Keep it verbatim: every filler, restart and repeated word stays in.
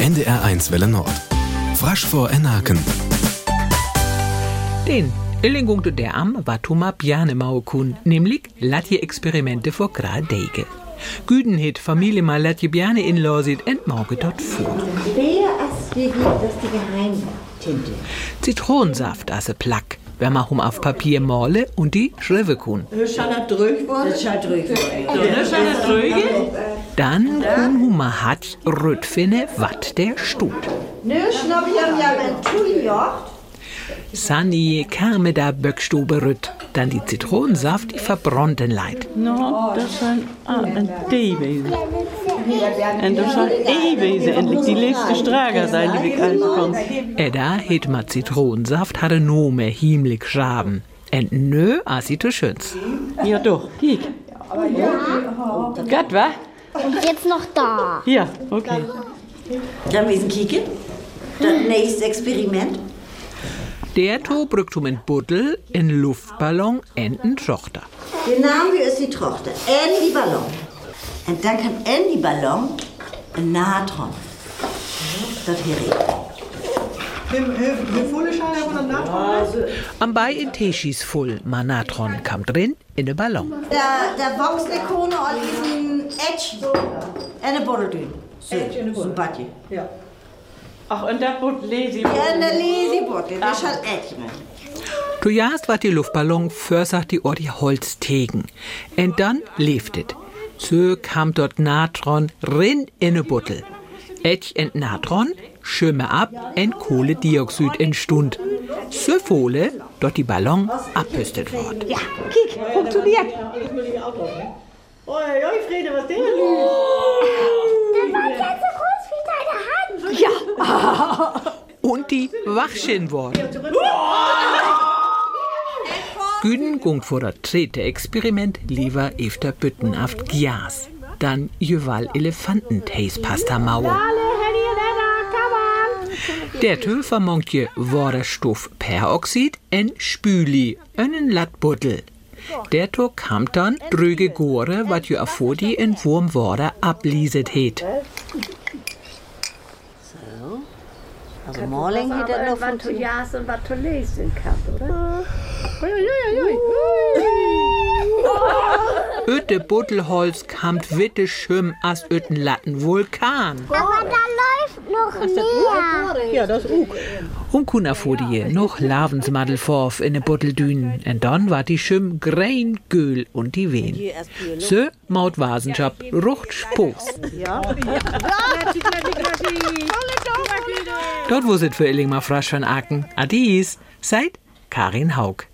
N D R eins Welle Nord. Frasch vor Enaken. Den Ellingunkte der Am war Toma Piane Maukun, nämlich Latje Experimente vor Gradeige. Güdenhit Familie mal Latje Piane in Lorsit entmauge dort vor. Wer as wie gibt das die Geheimtinte? Zitronensaft asse Plack. Wenn man hum auf Papier male und die schreibe kun. Dann kun hum ma hat rötfinne wat der stut. Sani kame da Böckstube rüt, dann die Zitronensaft, die verbrannten Leid. No, das soll ein Tee wesen. Und das soll eh wesen, endlich die letzte Strager sein, die wir alles kommen. Edda hätt ma Zitronensaft, hatte no mehr himmlig Schaben. Und nö, as sie to schönst. Ja doch, kiek. Gott, wa? Und jetzt noch da. Ja, okay. Dann wesen kieken. Das nächste Experiment. Der to brückt um ein Buddel, ein Luftballon, eine Tochter. Den Namen wir ist die Tochter, ein Ballon. Und dann kann ein Ballon ein Natron. Das hier redet. Am Bei in Teschis voll, ma Natron kam drin in den Ballon. Da, da boxt eine Kone an diesen Edge, eine Buddel drin. So, so ein Badje. Ja. Ach, und der Buddel lesi Buddel. Ja, der lesi Buddel, das ist halt echt. Du jast war die Luftballon, försach die Ohr die Holztegen. Und dann leftet. So kam dort Natron rin in ne Buddel. Etch und Natron schöme ab und Kohlendioxid in Stund. So Fohle, dort die Ballon abpüstet wird. Ja, kiek, funktioniert. Oh, ja, Frede, was der lügt. Der war jetzt so kurz wie deine Hand. Ja. Und die wachschen worden. Güden gung vor der dritte Experiment lieber efter bütten aft Gjas. Dann jeweil Elefantenzahnpasta maue. Der Töfer monkje Woderstoff Peroxid en Spüli, einen Lattbuddel. Der to kam dann drüge Gore, wat je vor die in Wurmwoder ablieset het. So. Also Morling hätte er noch von Tujas und was zu lesen kann, oder? Öte Buttelholz kamt witte Schümm as öten Latten Vulkan. Aber da läuft noch mehr. Ja, das ook. Um kuna fodie noch Lavensmaddel vorf in ne Butteldünen. Und dann war die Schümm grein, göl und die Wehen. So maut Wasenschap rucht Spoß. Ja. Dort wo sit für Illingma Frasch von Aken. Adis, seid Karin Haug.